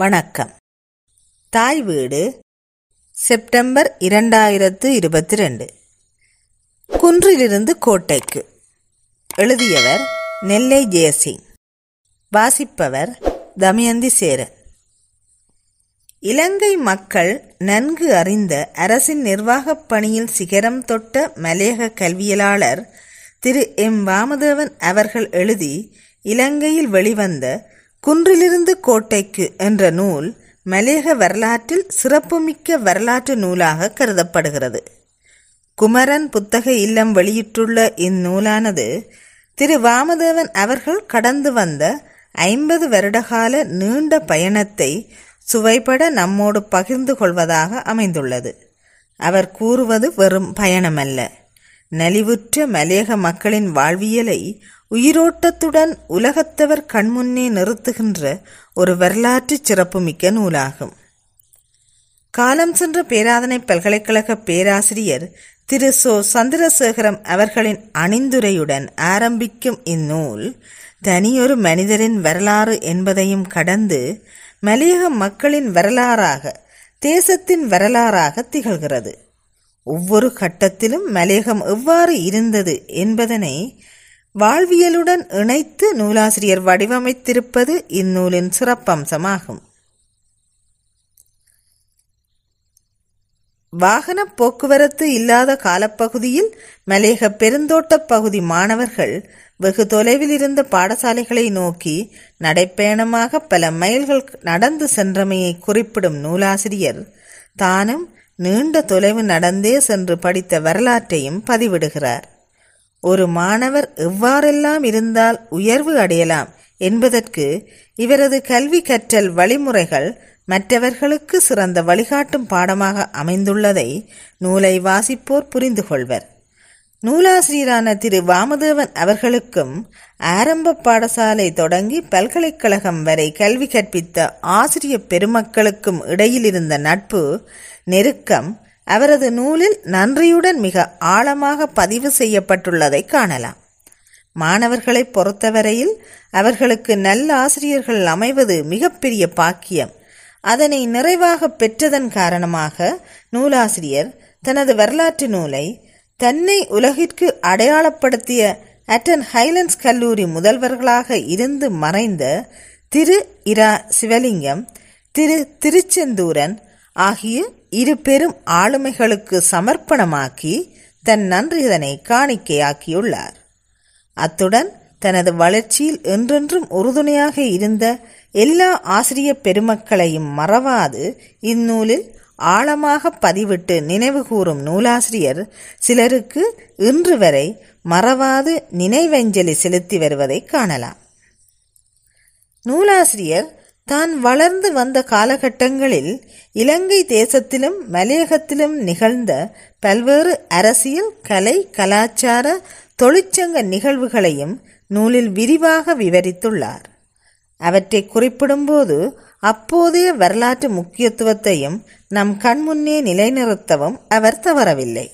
வணக்கம். தாய் வீடு, செப்டம்பர் 2022. குன்றிலிருந்து கோட்டைக்கு. எழுதியவர் நெல்லை ஜெயசிங். வாசிப்பவர் தமயந்தி சேரன். இலங்கை மக்கள் நன்கு அறிந்த அரசின் நிர்வாகப் பணியில் சிகரம் தொட்ட மலையக கல்வியலாளர் திரு எம் ராமதேவன் அவர்கள் எழுதி இலங்கையில் வெளிவந்த குன்றிலிருந்து கோட்டைக்கு என்ற நூல் மலையக வரலாற்றில் சிறப்புமிக்க வரலாற்று நூலாக கருதப்படுகிறது. குமரன் புத்தக இல்லம் வெளியிட்டுள்ள இந்நூலானது திரு வாமதேவன் அவர்கள் கடந்து வந்த 50 வருடகால நீண்ட பயணத்தை சுவைபட நம்மோடு பகிர்ந்து கொள்வதாக அமைந்துள்ளது. அவர் கூறுவது வெறும் பயணமல்ல, நலிவுற்ற மலையக மக்களின் வாழ்வியலை உயிரோட்டத்துடன் உலகத்தவர் கண்முன்னே நிறுத்துகின்ற ஒரு வரலாற்று சிறப்புமிக்க நூலாகும். காலம் சென்ற பேராதனை பல்கலைக்கழக பேராசிரியர் திரு சோ சந்திரசேகரம் அவர்களின் அணிந்துரையுடன் ஆரம்பிக்கும் இந்நூல் தனியொரு மனிதரின் வரலாறு என்பதையும் கடந்து மலையக மக்களின் வரலாறாக, தேசத்தின் வரலாறாக திகழ்கிறது. ஒவ்வொரு கட்டத்திலும் மலையகம் எவ்வாறு இருந்தது என்பதனை வாழ்வியலுடன் இணைத்து நூலாசிரியர் வடிவமைத்திருப்பது இந்நூலின் சிறப்பம்சமாகும். வாகன போக்குவரத்து இல்லாத காலப்பகுதியில் மலையக பெருந்தோட்ட பகுதி மாணவர்கள் வெகு தொலைவில் இருந்த பாடசாலைகளை நோக்கி நடைப்பயணமாக பல மைல்கள் நடந்து சென்றமையை குறிப்பிடும் நூலாசிரியர் தானும் நீண்ட தொலைவு நடந்தே சென்று படித்த வரலாற்றையும் பதிவிடுகிறார். ஒரு மாணவர் எவ்வாறெல்லாம் இருந்தால் உயர்வு அடையலாம் என்பதற்கு இவரது கல்வி கற்றல் வழிமுறைகள் மற்றவர்களுக்கு சிறந்த வழிகாட்டும் பாடமாக அமைந்துள்ளதை நூலை வாசிப்போர் புரிந்து கொள்வர். நூலாசிரியரான திரு வாமதேவன் அவர்களுக்கும் ஆரம்ப பாடசாலை தொடங்கி பல்கலைக்கழகம் வரை கல்வி கற்பித்த ஆசிரிய பெருமக்களுக்கும் இடையில் இருந்த நட்பு நெருக்கம் அவரது நூலில் நன்றியுடன் மிக ஆழமாக பதிவு செய்யப்பட்டுள்ளதை காணலாம். மாணவர்களை பொறுத்தவரையில் அவர்களுக்கு நல்ல ஆசிரியர்கள் அமைவது மிகப்பெரிய பாக்கியம். அதனை நிறைவாக பெற்றதன் காரணமாக நூலாசிரியர் தனது வரலாற்று நூலை தன்னை உலகிற்கு அடையாளப்படுத்திய அட்டன் ஹைலண்ட்ஸ் கல்லூரி முதல்வர்களாக இருந்து மறைந்த திரு இரா சிவலிங்கம், திரு திருச்செந்தூரன் ஆகிய இரு பெரும் ஆளுமைகளுக்கு சமர்ப்பணமாக்கி தன் நன்றிதனை காணிக்கையாக்கியுள்ளார். அத்துடன் தனது வளர்ச்சியில் என்றென்றும் உறுதுணையாக இருந்த எல்லா ஆசிரிய பெருமக்களையும் மறவாது இந்நூலில் ஆழமாக பதிவிட்டு நினைவு கூறும் நூலாசிரியர் சிலருக்கு இன்று வரை மறவாது நினைவஞ்சலி செலுத்தி வருவதை காணலாம். நூலாசிரியர் தான் வளர்ந்து வந்த காலகட்டங்களில் இலங்கை தேசத்திலும் மலையகத்திலும் நிகழ்ந்த பல்வேறு அரசியல், கலை, கலாச்சார, தொழிற்சங்க நிகழ்வுகளையும் நூலில் விரிவாக விவரித்துள்ளார். அவற்றை குறிப்பிடும்போது அப்போதைய வரலாற்று முக்கியத்துவத்தையும் நம் கண்முன்னே நிலைநிறுத்தவும் அவர் தவறவில்லை.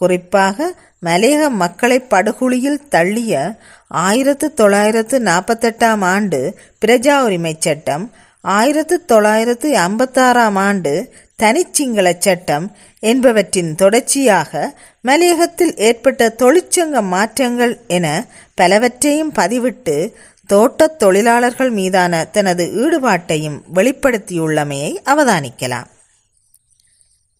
குறிப்பாக மலையக மக்களை படுகொலியில் தள்ளிய 1948 ஆம் ஆண்டு பிரஜா உரிமை சட்டம், 1956 ஆம் ஆண்டு தனிச்சிங்கள சட்டம் என்பவற்றின் தொடர்ச்சியாக மலையகத்தில் ஏற்பட்ட தொழிற்சங்க மாற்றங்கள் என பலவற்றையும் பதிவிட்டு தோட்ட தொழிலாளர்கள் மீதான தனது ஈடுபாட்டையும் வெளிப்படுத்தியுள்ளமையை அவதானிக்கலாம்.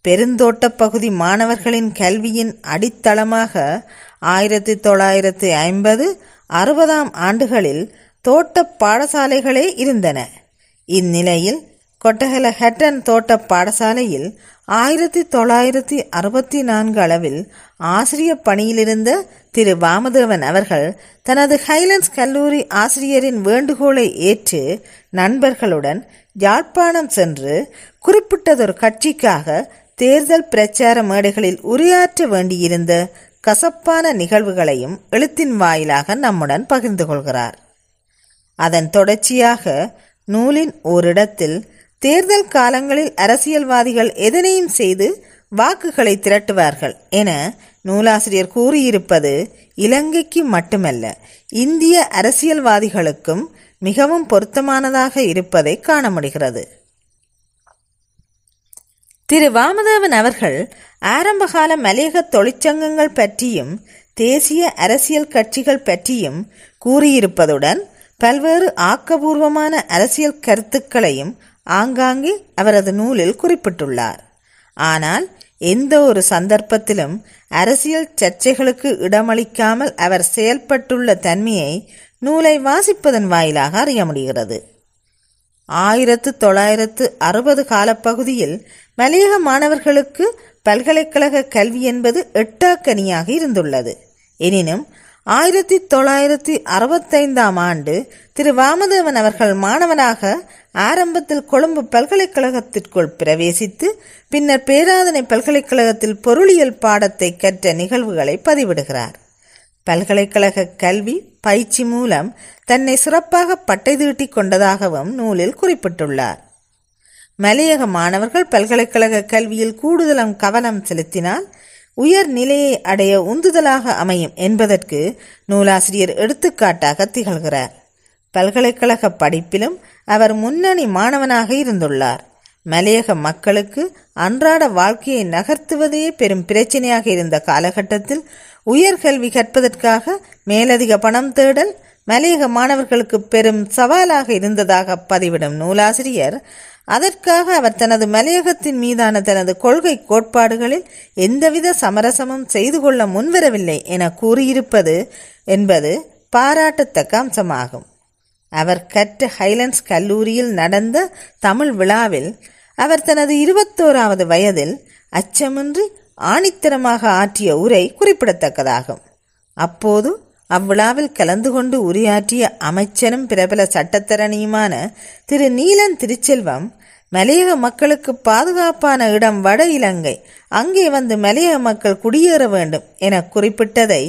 பெருந்தோட்ட பகுதி மாணவர்களின் கல்வியின் அடித்தளமாக 1950-60 ஆண்டுகளில் தோட்ட பாடசாலைகளே இருந்தன. இந்நிலையில் கொட்டகல ஹட்டன் தோட்ட பாடசாலையில் 1964 அளவில் ஆசிரிய பணியிலிருந்த திரு வாமதேவன் அவர்கள் தனது ஹைலண்ட்ஸ் கல்லூரி ஆசிரியரின் வேண்டுகோளை ஏற்று நண்பர்களுடன் யாழ்ப்பாணம் சென்று குறிப்பிட்டதொரு கட்சிக்காக தேர்தல் பிரச்சார மேடைகளில் உரையாற்ற வேண்டியிருந்த கசப்பான நிகழ்வுகளையும் எழுத்தின் வாயிலாக நம்முடன் பகிர்ந்து கொள்கிறார். அதன் தொடர்ச்சியாக நூலின் ஓரிடத்தில் தேர்தல் காலங்களில் அரசியல்வாதிகள் எதனையும் செய்து வாக்குகளை திரட்டுவார்கள் என நூலாசிரியர் கூறியிருப்பது இலங்கைக்கு மட்டுமல்ல, இந்திய அரசியல்வாதிகளுக்கும் மிகவும் பொருத்தமானதாக இருப்பதை காண முடிகிறது. திரு வாமதேவன் அவர்கள் ஆரம்பகால மலையக தொழிற்சங்கங்கள் பற்றியும் தேசிய அரசியல் கட்சிகள் பற்றியும் கூறியிருப்பதுடன் பல்வேறு ஆக்கபூர்வமான அரசியல் கருத்துக்களையும் ஆங்காங்கே அவரது நூலில் குறிப்பிட்டுள்ளார். ஆனால் எந்த ஒரு சந்தர்ப்பத்திலும் அரசியல் சர்ச்சைகளுக்கு இடமளிக்காமல் அவர் செயல்பட்டுள்ள தன்மையை நூலை வாசிப்பதன் வாயிலாக அறிய முடிகிறது. 1960 காலப்பகுதியில் மலையக மாணவர்களுக்கு பல்கலைக்கழக கல்வி என்பது 8 ஆக்கணியாக இருந்துள்ளது. எனினும் 1965 திரு வாமதேவன் அவர்கள் மாணவனாக ஆரம்பத்தில் கொழும்பு பல்கலைக்கழகத்திற்குள் பிரவேசித்து பின்னர் பேராதனை பல்கலைக்கழகத்தில் பொருளியல் பாடத்தை கற்ற நிகழ்வுகளை பதிவிடுகிறார். பல்கலைக்கழக கல்வி பயிற்சி மூலம் தன்னை சிறப்பாக பட்டை தீட்டி கொண்டதாகவும் நூலில் குறிப்பிட்டுள்ளார். மலையக மாணவர்கள் பல்கலைக்கழக கல்வியில் கூடுதலும் கவனம் செலுத்தினால் உயர் நிலையை அடைய உந்துதலாக அமையும் என்பதற்கு நூலாசிரியர் எடுத்துக்காட்டாக திகழ்கிறார். பல்கலைக்கழக படிப்பிலும் அவர் முன்னணி மாணவனாக இருந்துள்ளார். மலையக மக்களுக்கு அன்றாட வாழ்க்கையை நகர்த்துவதே பெரும் பிரச்சனையாக இருந்த காலகட்டத்தில் உயர்கல்வி கற்பதற்காக மேலதிக பணம் தேடல் மலையக மாணவர்களுக்கு பெரும் சவாலாக இருந்ததாக பதிவிடும் நூலாசிரியர் அதற்காக அவர் தனது மலையகத்தின் மீதான தனது கொள்கை கோட்பாடுகளில் எந்தவித சமரசமும் செய்து கொள்ள முன்வரவில்லை என கூறியிருப்பது என்பது பாராட்டத்தக்க அம்சமாகும். அவர் கற்ற ஹைலண்ட்ஸ் கல்லூரியில் நடந்த தமிழ் விழாவில் அவர் தனது 21வது வயதில் அச்சமின்றி ஆணித்தரமாக ஆற்றிய உரை குறிப்பிடத்தக்கதாகும். அப்போது அவ்விழாவில் கலந்து கொண்டு உரையாற்றிய அமைச்சரும் பிரபல சட்டத்தரணியுமான திரு நீலன் திருச்செல்வம் மலையக மக்களுக்கு பாதுகாப்பான இடம் வட இலங்கை, அங்கே வந்து மலையக மக்கள் குடியேற வேண்டும் என குறிப்பிட்டதை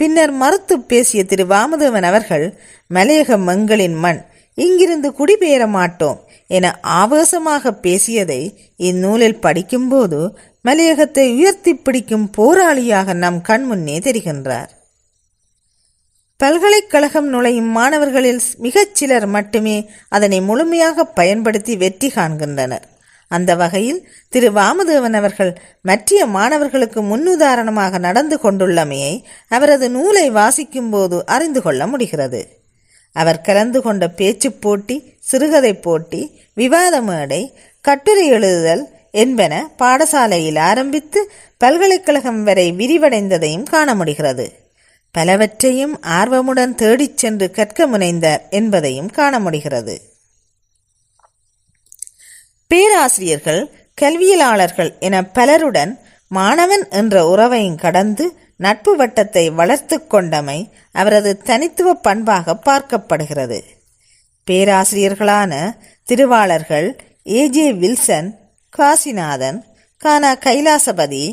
பின்னர் மறுத்து பேசிய திரு வாமதேவன் அவர்கள் மலையக மங்களின் மண், இங்கிருந்து குடிபெயர மாட்டோம் என ஆவேசமாக பேசியதை இந்நூலில் படிக்கும்போது மலையகத்தை உயர்த்தி பிடிக்கும் போராளியாக நம் கண்முன்னே தெரிகின்றார். பல்கலைக்கழகம் நுழையும் மாணவர்களில் மிகச்சிலர் மட்டுமே அதனை முழுமையாக பயன்படுத்தி வெற்றி காண்கின்றனர். அந்த வகையில் திரு வாமதேவன் அவர்கள் மற்ற மாணவர்களுக்கு முன்னுதாரணமாக நடந்து கொண்டுள்ளமையை அவரது நூலை வாசிக்கும் போது அறிந்து கொள்ள முடிகிறது. அவர் கலந்து கொண்ட பேச்சு போட்டி, சிறுகதை போட்டி, விவாத மேடை, கட்டுரை எழுதுதல் என்பன பாடசாலையில் ஆரம்பித்து பல்கலைக்கழகம் வரை விரிவடைந்ததையும் காண முடிகிறது. பலவற்றையும் ஆர்வமுடன் தேடிச் சென்று கற்க முனைந்தார் என்பதையும் காண முடிகிறது. பேராசிரியர்கள், கல்வியலாளர்கள் என பலருடன் மாணவன் என்ற உறவையும் கடந்து நட்பு வட்டத்தை வளர்த்து கொண்டமை அவரது தனித்துவ பண்பாக பார்க்கப்படுகிறது. பேராசிரியர்களான திருவாளர்கள் ஏஜே வில்சன், காசிநாதன், கானா கைலாசபதி,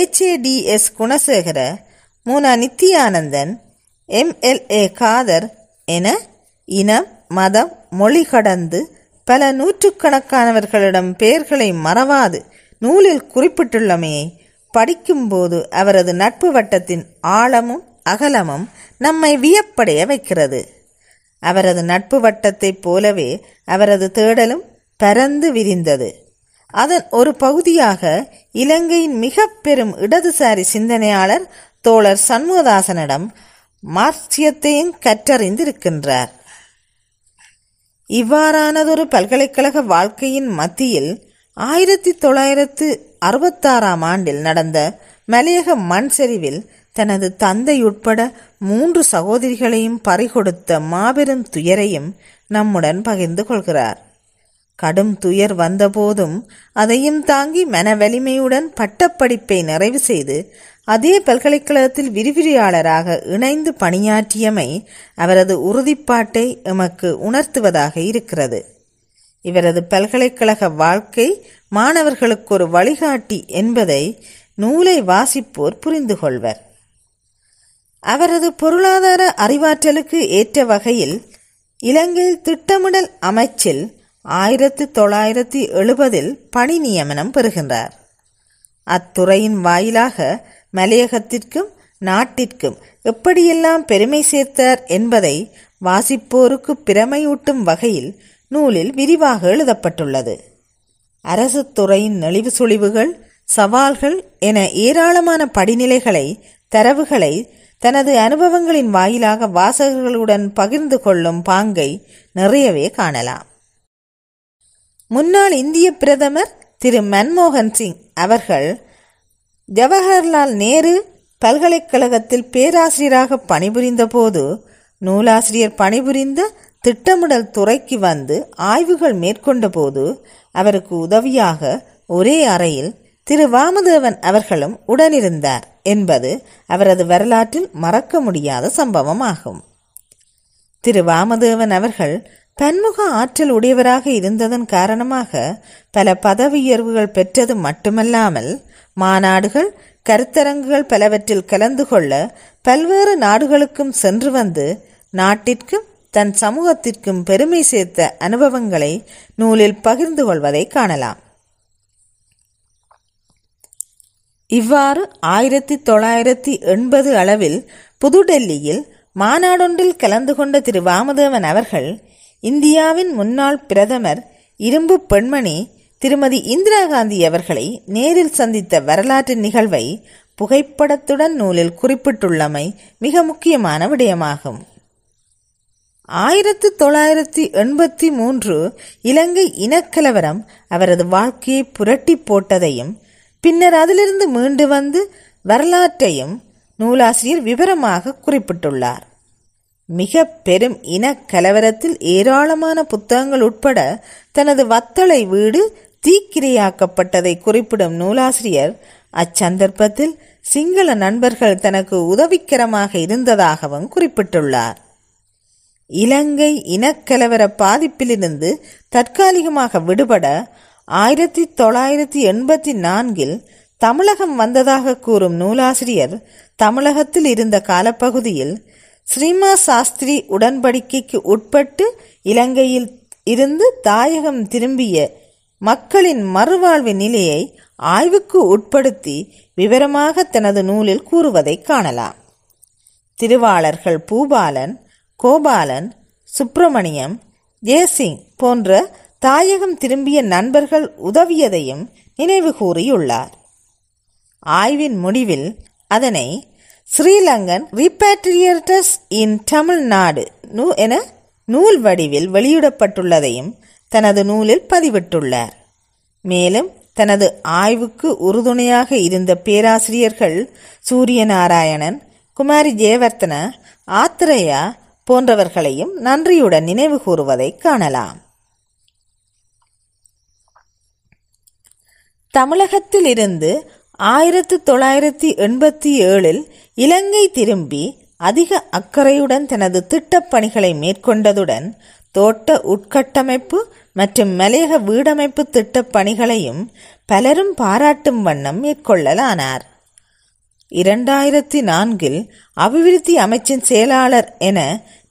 ஏசே டி எஸ் குணசேகர, மூனா நித்தியானந்தன், MLA காதர் என இனம், மதம், மொழி கடந்து பல நூற்றுக்கணக்கானவர்களிடம் பெயர்களை மறவாது நூலில் குறிப்பிட்டுள்ளமையை படிக்கும்போது அவரது நட்பு வட்டத்தின் ஆழமும் அகலமும் நம்மை வியப்படைய வைக்கிறது. அவரது நட்பு வட்டத்தைப் போலவே அவரது தேடலும் பரந்து விரிந்தது. அதன் ஒரு பகுதியாக இலங்கையின் மிக பெரும் இடதுசாரி சிந்தனையாளர் தோழர் சண்முகதாசனிடம் மார்க்சியத்தையும் கற்றறிந்திருக்கின்றார். இவ்வாறானதொரு பல்கலைக்கழக வாழ்க்கையின் மத்தியில் 1966 நடந்த மலையக மண் சரிவில் தனது தந்தையுட்பட 3 சகோதரிகளையும் பறிகொடுத்த மாபெரும் துயரையும் நம்முடன் பகிர்ந்து கொள்கிறார். கடும் துயர் வந்தபோதும் அதையும் தாங்கி மனவலிமையுடன் பட்டப்படிப்பை நிறைவு செய்து அதே பல்கலைக்கழகத்தில் விரிவிரியாளராக இணைந்து பணியாற்றியமை அவரது உறுதிப்பாட்டை எமக்கு உணர்த்துவதாக இருக்கிறது. இவரது பல்கலைக்கழக வாழ்க்கை மாணவர்களுக்கு ஒரு வழிகாட்டி என்பதை நூலை வாசிப்போர் புரிந்து கொள்வர். அவரது பொருளாதார அறிவாற்றலுக்கு ஏற்ற வகையில் இலங்கையில் திட்டமிடல் அமைச்சில் 1970 பணி நியமனம் பெறுகின்றார். அத்துறையின் வாயிலாக மலையகத்திற்கும் நாட்டிற்கும் எப்படியெல்லாம் பெருமை சேர்த்தார் என்பதை வாசிப்போருக்கு பிரமையூட்டும் வகையில் நூலில் விரிவாக எழுதப்பட்டுள்ளது. அரசு துறையின் நெளிவு சுழிவுகள், சவால்கள் என ஏராளமான படிநிலைகளை, தரவுகளை தனது அனுபவங்களின் வாயிலாக வாசகர்களுடன் பகிர்ந்து கொள்ளும் பாங்கை நிறையவே காணலாம். முன்னாள் இந்திய பிரதமர் திரு மன்மோகன் சிங் அவர்கள் ஜவஹர்லால் நேரு பல்கலைக்கழகத்தில் பேராசிரியராக பணிபுரிந்த போது நூலாசிரியர் பணிபுரிந்த திட்டமிடல் துறைக்கு வந்து ஆய்வுகள் மேற்கொண்ட போது அவருக்கு உதவியாக ஒரே அறையில் திரு வாமதேவன் அவர்களும் உடனிருந்தார் என்பது அவரது வரலாற்றில் மறக்க முடியாத சம்பவமாகும். திரு வாமதேவன் அவர்கள் பன்முக ஆற்றல் உடையவராக இருந்ததன் காரணமாக பல பதவியுயர்வுகள் பெற்றது மட்டுமல்லாமல் மாநாடுகள், கருத்தரங்குகள் பலவற்றில் கலந்து கொள்ள பல்வேறு நாடுகளுக்கும் சென்று வந்து நாட்டிற்கும் தன் சமூகத்திற்கும் பெருமை சேர்த்த அனுபவங்களை நூலில் பகிர்ந்து கொள்வதை காணலாம். இவ்வாறு 1980 அளவில் புதுடெல்லியில் மாநாடொன்றில் கலந்து கொண்ட திரு வாமதேவன் அவர்கள் இந்தியாவின் முன்னாள் பிரதமர் இரும்பு பெண்மணி திருமதி இந்திரா காந்தி அவர்களை நேரில் சந்தித்த வரலாற்று நிகழ்வை புகைப்படத்துடன் நூலில் குறிப்பிட்டுள்ளமை மிக முக்கியமான விடயமாகும். 1983 இலங்கை இனக்கலவரம் அவரது வாழ்க்கையை புரட்டி போட்டதையும் பின்னர் அதிலிருந்து மீண்டு வந்து வரலாற்றையும் நூலாசிரியர் விவரமாக குறிப்பிட்டுள்ளார். மிக பெரும் இனக்கலவரத்தில் ஏராளமான புத்தகங்கள் உட்பட தனது வத்தளை வீடு தீக்கிரையாக்கப்பட்டதை குறிப்பிடும் நூலாசிரியர் அச்சந்தர்ப்பத்தில் சிங்கள நண்பர்கள் தனக்கு உதவிக்கரமாக இருந்ததாகவும் குறிப்பிட்டுள்ளார். இலங்கை இனக்கலவர பாதிப்பிலிருந்து தற்காலிகமாக விடுபட 1984 தமிழகம் வந்ததாக கூறும் நூலாசிரியர் தமிழகத்தில் இருந்த காலப்பகுதியில் ஸ்ரீமா சாஸ்திரி உடன்படிக்கைக்கு உட்பட்டு இலங்கையில் இருந்து தாயகம் திரும்பிய மக்களின் மறுவாழ்வு நிலையை ஆய்வுக்கு உட்படுத்தி விவரமாக தனது நூலில் கூறுவதை காணலாம். திருவாளர்கள் பூபாலன், கோபாலன், சுப்பிரமணியம், ஜெயசிங் போன்ற தாயகம் திரும்பிய நண்பர்கள் உதவியதையும் நினைவு கூறியுள்ளார். ஆய்வின் முடிவில் அதனை ஸ்ரீலங்கன் ரிபேட்ரியேட்டர்ஸ் இன் தமிழ்நாடு என நூல் வடிவில் வெளியிடப்பட்டுள்ளதையும் தனது நூலில் பதிவிட்டுள்ளார். மேலும் தனது ஆய்வுக்கு உறுதுணையாக இருந்த பேராசிரியர்கள் சூரியநாராயணன், குமாரி ஜெயவர்தன, ஆத்ரேயா போன்றவர்களையும் நன்றியுடன் நினைவு கூறுவதை காணலாம். தமிழகத்தில் இருந்து 1987 இலங்கை திரும்பி அதிக அக்கறையுடன் தனது திட்டப்பணிகளை மேற்கொண்டதுடன் தோட்ட உட்கட்டமைப்பு மற்றும் மலையக வீடமைப்பு திட்டப்பணிகளையும் பலரும் பாராட்டும் வண்ணம் மேற்கொள்ளலானார். 2004 அபிவிருத்தி அமைச்சின் செயலாளர் என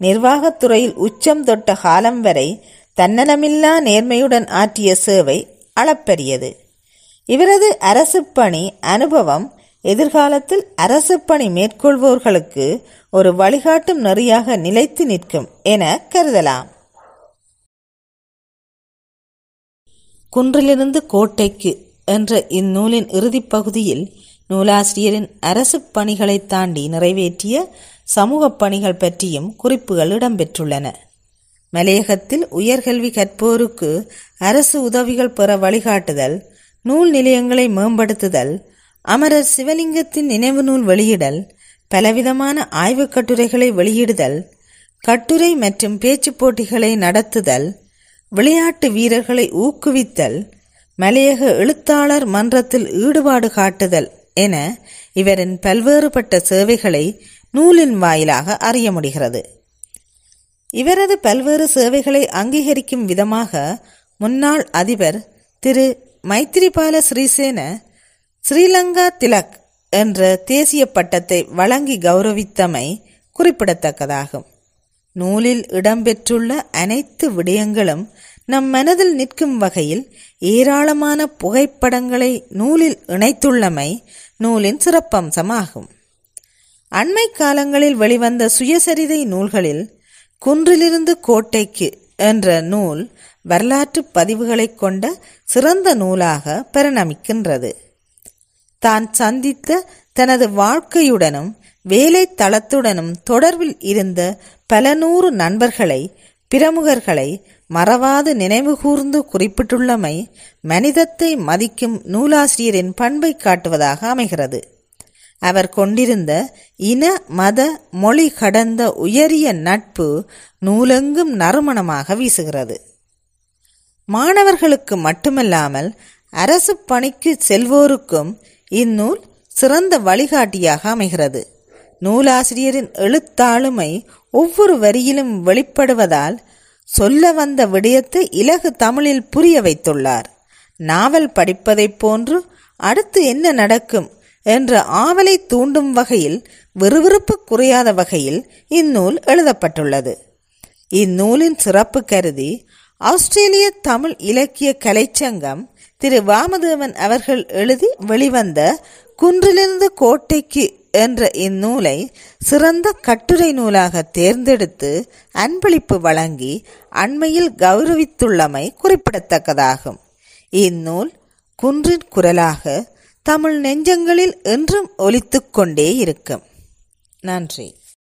நிர்வாகத்துறையில் உச்சம் தொட்ட காலம் வரை தன்னலமில்லா நேர்மையுடன் ஆற்றிய சேவை அளப்பரியது. இவரது அரசு பணி அனுபவம் எதிர்காலத்தில் அரசு பணி மேற்கொள்வோர்களுக்கு ஒரு வழிகாட்டும் நெறியாக நிலைத்து நிற்கும் என கருதலாம். குன்றிலிருந்து கோட்டைக்கு என்ற இந்நூலின் இறுதிப்பகுதியில் நூலாசிரியரின் அரசு பணிகளை தாண்டி நிறைவேற்றிய சமூக பணிகள் பற்றியும் குறிப்புகள் இடம்பெற்றுள்ளன. மலையகத்தில் உயர்கல்வி கற்போருக்கு அரசு உதவிகள் பெற வழிகாட்டுதல், நூல் நிலையங்களை மேம்படுத்துதல், அமரர் சிவலிங்கத்தின் நினைவு நூல் வெளியிடல், பலவிதமான ஆய்வு கட்டுரைகளை வெளியிடுதல், கட்டுரை மற்றும் பேச்சு போட்டிகளை நடத்துதல், விளையாட்டு வீரர்களை ஊக்குவித்தல், மலையக எழுத்தாளர் மன்றத்தில் ஈடுபாடு காட்டுதல் என இவரின் பல்வேறுபட்ட சேவைகளை நூலின் வாயிலாக அறிய முடிகிறது. இவரது பல்வேறு சேவைகளை அங்கீகரிக்கும் விதமாக முன்னாள் அதிபர் திரு மைத்ரிபால ஸ்ரீசேன ஸ்ரீலங்கா திலக் என்ற தேசிய பட்டத்தை வழங்கி கௌரவித்தமை குறிப்பிடத்தக்கதாகும். நூலில் இடம்பெற்றுள்ள அனைத்து விடயங்களும் நம் மனதில் நிற்கும் வகையில் ஏராளமான புகைப்படங்களை நூலில் இணைத்துள்ளமை நூலின் சிறப்பம்சமாகும். அண்மை காலங்களில் வெளிவந்த சுயசரிதை நூல்களில் குன்றிலிருந்து கோட்டைக்கு என்ற நூல் வரலாற்று பதிவுகளை கொண்ட சிறந்த நூலாக பரிணமிக்கின்றது. தான் சந்தித்த தனது வாழ்க்கையுடனும் வேலை தளத்துடனும் தொடர்பில் இருந்த பல நூறு நண்பர்களை பிரமுகர்களை மறவாது நினைவு கூர்ந்து குறிப்பிட்டுள்ளமை மனிதத்தை மதிக்கும் நூலாசிரியரின் பண்பை காட்டுவதாக அமைகிறது. அவர் கொண்டிருந்த இன மத மொழி கடந்த உயரிய நட்பு நூலெங்கும் நறுமணமாக வீசுகிறது. மாணவர்களுக்கு மட்டுமல்லாமல் அரசு பணிக்கு செல்வோருக்கும் இந்நூல் சிறந்த வழிகாட்டியாக அமைகிறது. நூலாசிரியரின் எழுத்தாளுமை ஒவ்வொரு வரியிலும் வெளிப்படுவதால் சொல்ல வந்த விடயத்தை இலகு தமிழில் புரிய வைத்துள்ளார். நாவல் படிப்பதைப் போன்று அடுத்து என்ன நடக்கும் என்ற ஆவலை தூண்டும் வகையில் விறுவிறுப்பு குறையாத வகையில் இந்நூல் எழுதப்பட்டுள்ளது. இந்நூலின் சிறப்பு கருதி ஆஸ்திரேலிய தமிழ் இலக்கிய கலைச்சங்கம் திரு வாமதேவன் அவர்கள் எழுதி வெளிவந்த குன்றிலிருந்து கோட்டைக்கு என்ற இந்நூலை சிறந்த கட்டுரை நூலாக தேர்ந்தெடுத்து அன்பளிப்பு வழங்கி அண்மையில் கௌரவித்துள்ளமை குறிப்பிடத்தக்கதாகும். இந்நூல் குன்றின் குரலாக தமிழ் நெஞ்சங்களில் என்றும் ஒலித்து கொண்டே இருக்கும். நன்றி.